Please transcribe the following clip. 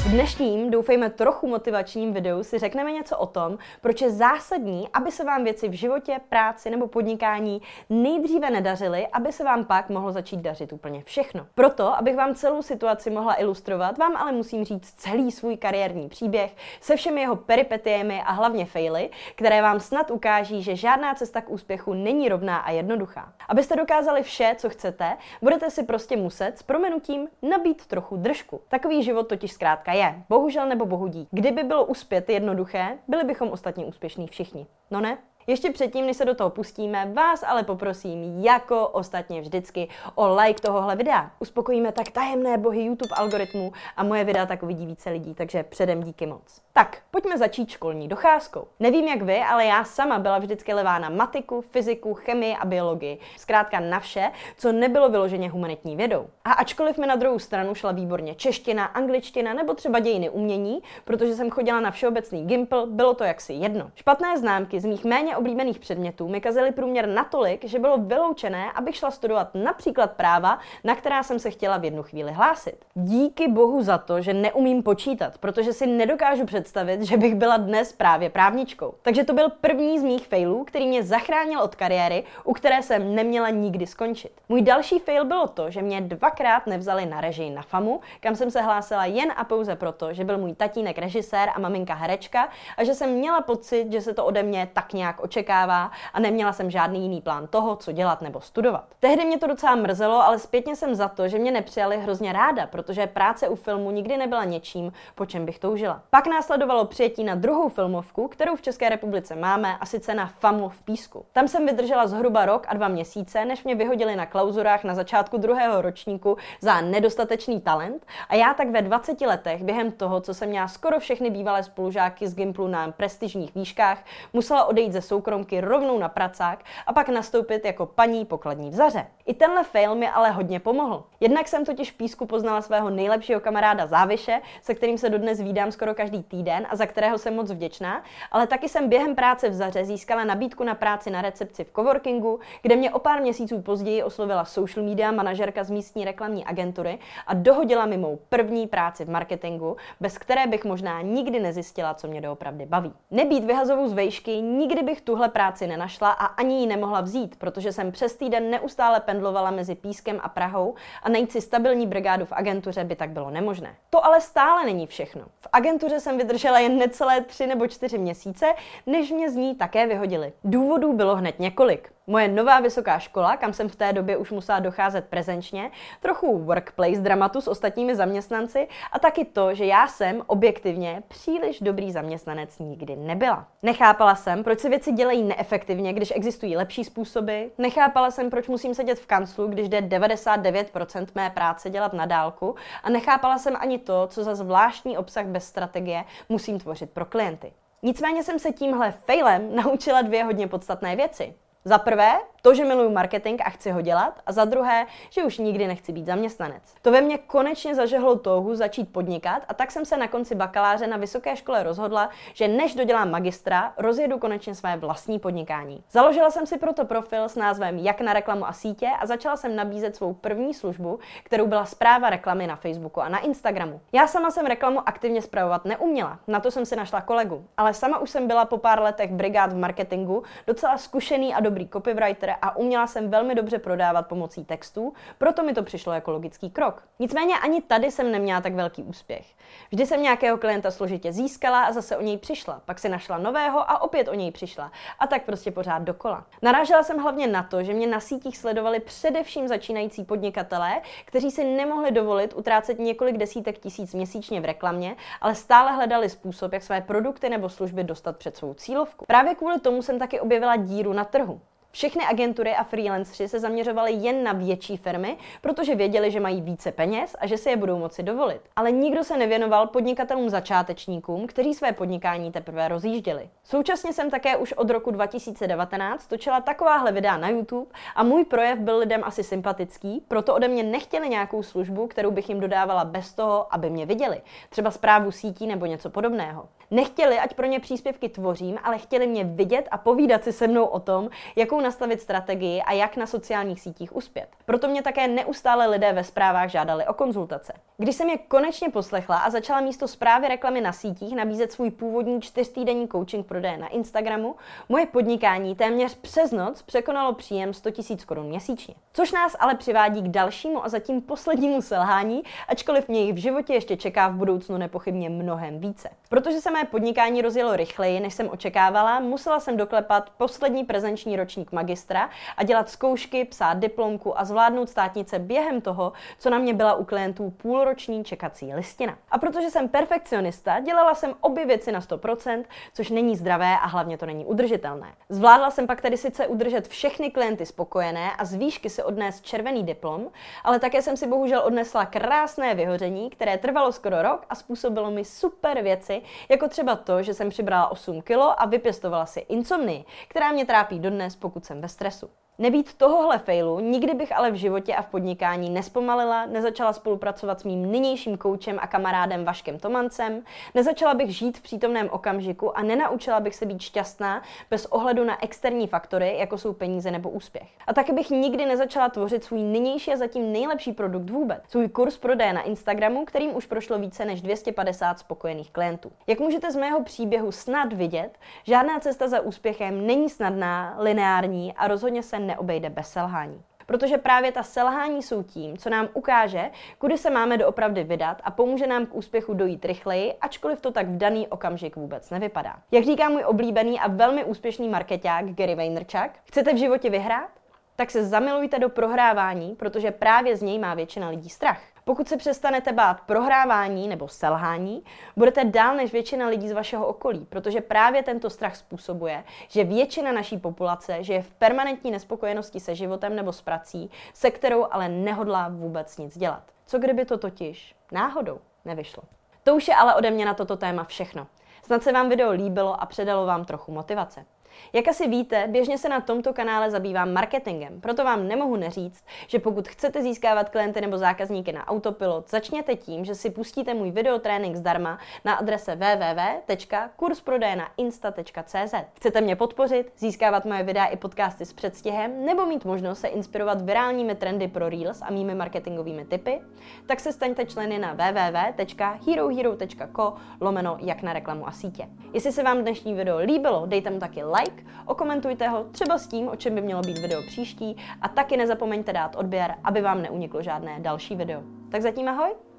V dnešním, doufejme trochu motivačním videu, si řekneme něco o tom, proč je zásadní, aby se vám věci v životě, práci nebo podnikání nejdříve nedařily, aby se vám pak mohlo začít dařit úplně všechno. Proto, abych vám celou situaci mohla ilustrovat, vám ale musím říct celý svůj kariérní příběh se všemi jeho peripetiemi a hlavně faily, které vám snad ukáží, že žádná cesta k úspěchu není rovná a jednoduchá. Abyste dokázali vše, co chcete, budete si prostě muset s prominutím nabít trochu držku. Takový život totiž zkrátka je. Bohužel nebo bohudík. Kdyby bylo uspět jednoduché, byli bychom ostatně úspěšní všichni. No ne? Ještě předtím, než se do toho pustíme, vás ale poprosím, jako ostatně vždycky, o like tohohle videa. Uspokojíme tak tajemné bohy YouTube algoritmu a moje videa tak uvidí více lidí, takže předem díky moc. Tak, pojďme začít školní docházkou. Nevím jak vy, ale já sama byla vždycky levá na matiku, fyziku, chemii a biologii. Zkrátka na vše, co nebylo vyloženě humanitní vědou. A ačkoliv mi na druhou stranu šla výborně čeština, angličtina nebo třeba dějiny umění, protože jsem chodila na všeobecný GIMPLE, bylo to jaksi jedno. Špatné známky z mých méně oblíbených předmětů mi kazily průměr natolik, že bylo vyloučené, abych šla studovat například práva, na která jsem se chtěla v jednu chvíli hlásit. Díky bohu za to, že neumím počítat, protože si nedokážu představit, že bych byla dnes právě právničkou. Takže to byl první z mých failů, který mě zachránil od kariéry, u které jsem neměla nikdy skončit. Můj další fail bylo to, že mě dvakrát nevzali na režii na FAMU, kam jsem se hlásila jen a pouze proto, že byl můj tatínek režisér a maminka herečka a že jsem měla pocit, že se to ode mě tak nějak očekává a neměla jsem žádný jiný plán toho, co dělat nebo studovat. Tehdy mě to docela mrzelo, ale zpětně jsem za to, že mě nepřijali, hrozně ráda, protože práce u filmu nikdy nebyla něčím, po čem bych toužila. Pak následovalo přijetí na druhou filmovku, kterou v České republice máme, a sice na FAMU v Písku. Tam jsem vydržela zhruba rok a 2 měsíce, než mě vyhodili na klauzurách na začátku 2. ročníku za nedostatečný talent a já tak ve 20 letech během toho, co jsem měla skoro všechny bývalé spolužáky z Gimplu na prestižních výškách, musela odejít ze soukromky rovnou na pracák a pak nastoupit jako paní pokladní v Zaře. I tenhle fail mi ale hodně pomohl. Jednak jsem totiž v Písku poznala svého nejlepšího kamaráda Záviše, se kterým se dodnes vídám skoro každý týden a za kterého jsem moc vděčná, ale taky jsem během práce v Zaře získala nabídku na práci na recepci v coworkingu, kde mě o pár měsíců později oslovila social media manažerka z místní reklamní agentury a dohodila mi mou první práci v marketingu, bez které bych možná nikdy nezjistila, co mě doopravdy baví. Nebýt vyhazovou z vejšky, nikdy bych tuhle práci nenašla a ani ji nemohla vzít, protože jsem přes týden neustále pendlovala mezi Pískem a Prahou a najít si stabilní brigádu v agentuře by tak bylo nemožné. To ale stále není všechno. V agentuře jsem vydržela jen necelé 3 nebo 4 měsíce, než mě z ní také vyhodili. Důvodů bylo hned několik. Moje nová vysoká škola, kam jsem v té době už musela docházet prezenčně, trochu workplace dramatu s ostatními zaměstnanci a taky to, že já jsem objektivně příliš dobrý zaměstnanec nikdy nebyla. Nechápala jsem, proč se věci dělají neefektivně, když existují lepší způsoby. Nechápala jsem, proč musím sedět v kanclu, když jde 99% mé práce dělat na dálku a nechápala jsem ani to, co za zvláštní obsah bez strategie musím tvořit pro klienty. Nicméně jsem se tímhle failem naučila 2 hodně podstatné věci. Za prvé, to, že miluju marketing a chci ho dělat, a za druhé, že už nikdy nechci být zaměstnanec. To ve mně konečně zažehlo touhu začít podnikat a tak jsem se na konci bakaláře na vysoké škole rozhodla, že než dodělám magistra, rozjedu konečně své vlastní podnikání. Založila jsem si proto profil s názvem Jak na reklamu a sítě a začala jsem nabízet svou první službu, kterou byla správa reklamy na Facebooku a na Instagramu. Já sama jsem reklamu aktivně spravovat neuměla, na to jsem si našla kolegu, ale sama už jsem byla po pár letech brigád v marketingu docela zkušený a dobrý copywriter a uměla jsem velmi dobře prodávat pomocí textů, proto mi to přišlo jako logický krok. Nicméně ani tady jsem neměla tak velký úspěch. Vždy jsem nějakého klienta složitě získala a zase o něj přišla, pak si našla nového a opět o něj přišla. A tak prostě pořád dokola. Narážela jsem hlavně na to, že mě na sítích sledovali především začínající podnikatelé, kteří si nemohli dovolit utrácet několik desítek tisíc měsíčně v reklamě, ale stále hledali způsob, jak své produkty nebo služby dostat před svou cílovku. Právě kvůli tomu jsem taky objevila díru na trhu. Všechny agentury a freelancři se zaměřovali jen na větší firmy, protože věděli, že mají více peněz a že si je budou moci dovolit. Ale nikdo se nevěnoval podnikatelům začátečníkům, kteří své podnikání teprve rozjížděli. Současně jsem také už od roku 2019 točila takováhle videa na YouTube a můj projev byl lidem asi sympatický, proto ode mě nechtěli nějakou službu, kterou bych jim dodávala bez toho, aby mě viděli, třeba správu sítí nebo něco podobného. Nechtěli, ať pro ně příspěvky tvořím, ale chtěli mě vidět a povídat si se mnou o tom, jakou nastavit strategii a jak na sociálních sítích uspět. Proto mě také neustále lidé ve zprávách žádali o konzultace. Když jsem je konečně poslechla a začala místo zprávy reklamy na sítích nabízet svůj původní 4týdenní coaching prodeje na Instagramu, moje podnikání téměř přes noc překonalo příjem 100 000 korun měsíčně. Což nás ale přivádí k dalšímu a zatím poslednímu selhání, ačkoliv mě jich v životě ještě čeká v budoucnu nepochybně mnohem více. Protože se mé podnikání rozjelo rychleji, než jsem očekávala, musela jsem doklepat poslední prezenční ročník magistra a dělat zkoušky, psát diplomku a zvládnout státnice během toho, co na mě byla u klientů půlroční čekací listina. A protože jsem perfekcionista, dělala jsem obě věci na 100%, což není zdravé a hlavně to není udržitelné. Zvládla jsem pak tedy sice udržet všechny klienty spokojené a z výšky si odnést červený diplom, ale také jsem si bohužel odnesla krásné vyhoření, které trvalo skoro rok a způsobilo mi super věci, jako třeba to, že jsem přibrala 8 kilo a vypěstovala si insomnii, která mě trápí dodnes, pokud jsem ve stresu. Nebýt tohohle failu, nikdy bych ale v životě a v podnikání nespomalila, nezačala spolupracovat s mým nynějším koučem a kamarádem Vaškem Tomancem, nezačala bych žít v přítomném okamžiku a nenaučila bych se být šťastná bez ohledu na externí faktory, jako jsou peníze nebo úspěch. A taky bych nikdy nezačala tvořit svůj nynější a zatím nejlepší produkt vůbec, svůj kurz prodeje na Instagramu, kterým už prošlo více než 250 spokojených klientů. Jak můžete z mého příběhu snad vidět, žádná cesta za úspěchem není snadná, lineární a rozhodně se neobejde bez selhání. Protože právě ta selhání jsou tím, co nám ukáže, kudy se máme doopravdy vydat a pomůže nám k úspěchu dojít rychleji, ačkoliv to tak v daný okamžik vůbec nevypadá. Jak říká můj oblíbený a velmi úspěšný markeťák Gary Vaynerchuk, chcete v životě vyhrát? Tak se zamilujte do prohrávání, protože právě z něj má většina lidí strach. Pokud se přestanete bát prohrávání nebo selhání, budete dál než většina lidí z vašeho okolí, protože právě tento strach způsobuje, že většina naší populace žije v permanentní nespokojenosti se životem nebo s prací, se kterou ale nehodlá vůbec nic dělat. Co kdyby to totiž náhodou nevyšlo? To už je ale ode mě na toto téma všechno. Snad se vám video líbilo a předalo vám trochu motivace. Jak asi víte, běžně se na tomto kanále zabývám marketingem, proto vám nemohu neříct, že pokud chcete získávat klienty nebo zákazníky na autopilot, začněte tím, že si pustíte můj videotrénink zdarma na adrese www.kursprodejnainsta.cz. Chcete mě podpořit, získávat moje videa i podcasty s předstihem nebo mít možnost se inspirovat virálními trendy pro Reels a mými marketingovými tipy? Tak se staňte členy na www.herohero.co/jak na reklamu a sítě. Jestli se vám dnešní video líbilo, dejte mu taky like, okomentujte ho třeba s tím, o čem by mělo být video příští a taky nezapomeňte dát odběr, aby vám neuniklo žádné další video. Tak zatím ahoj!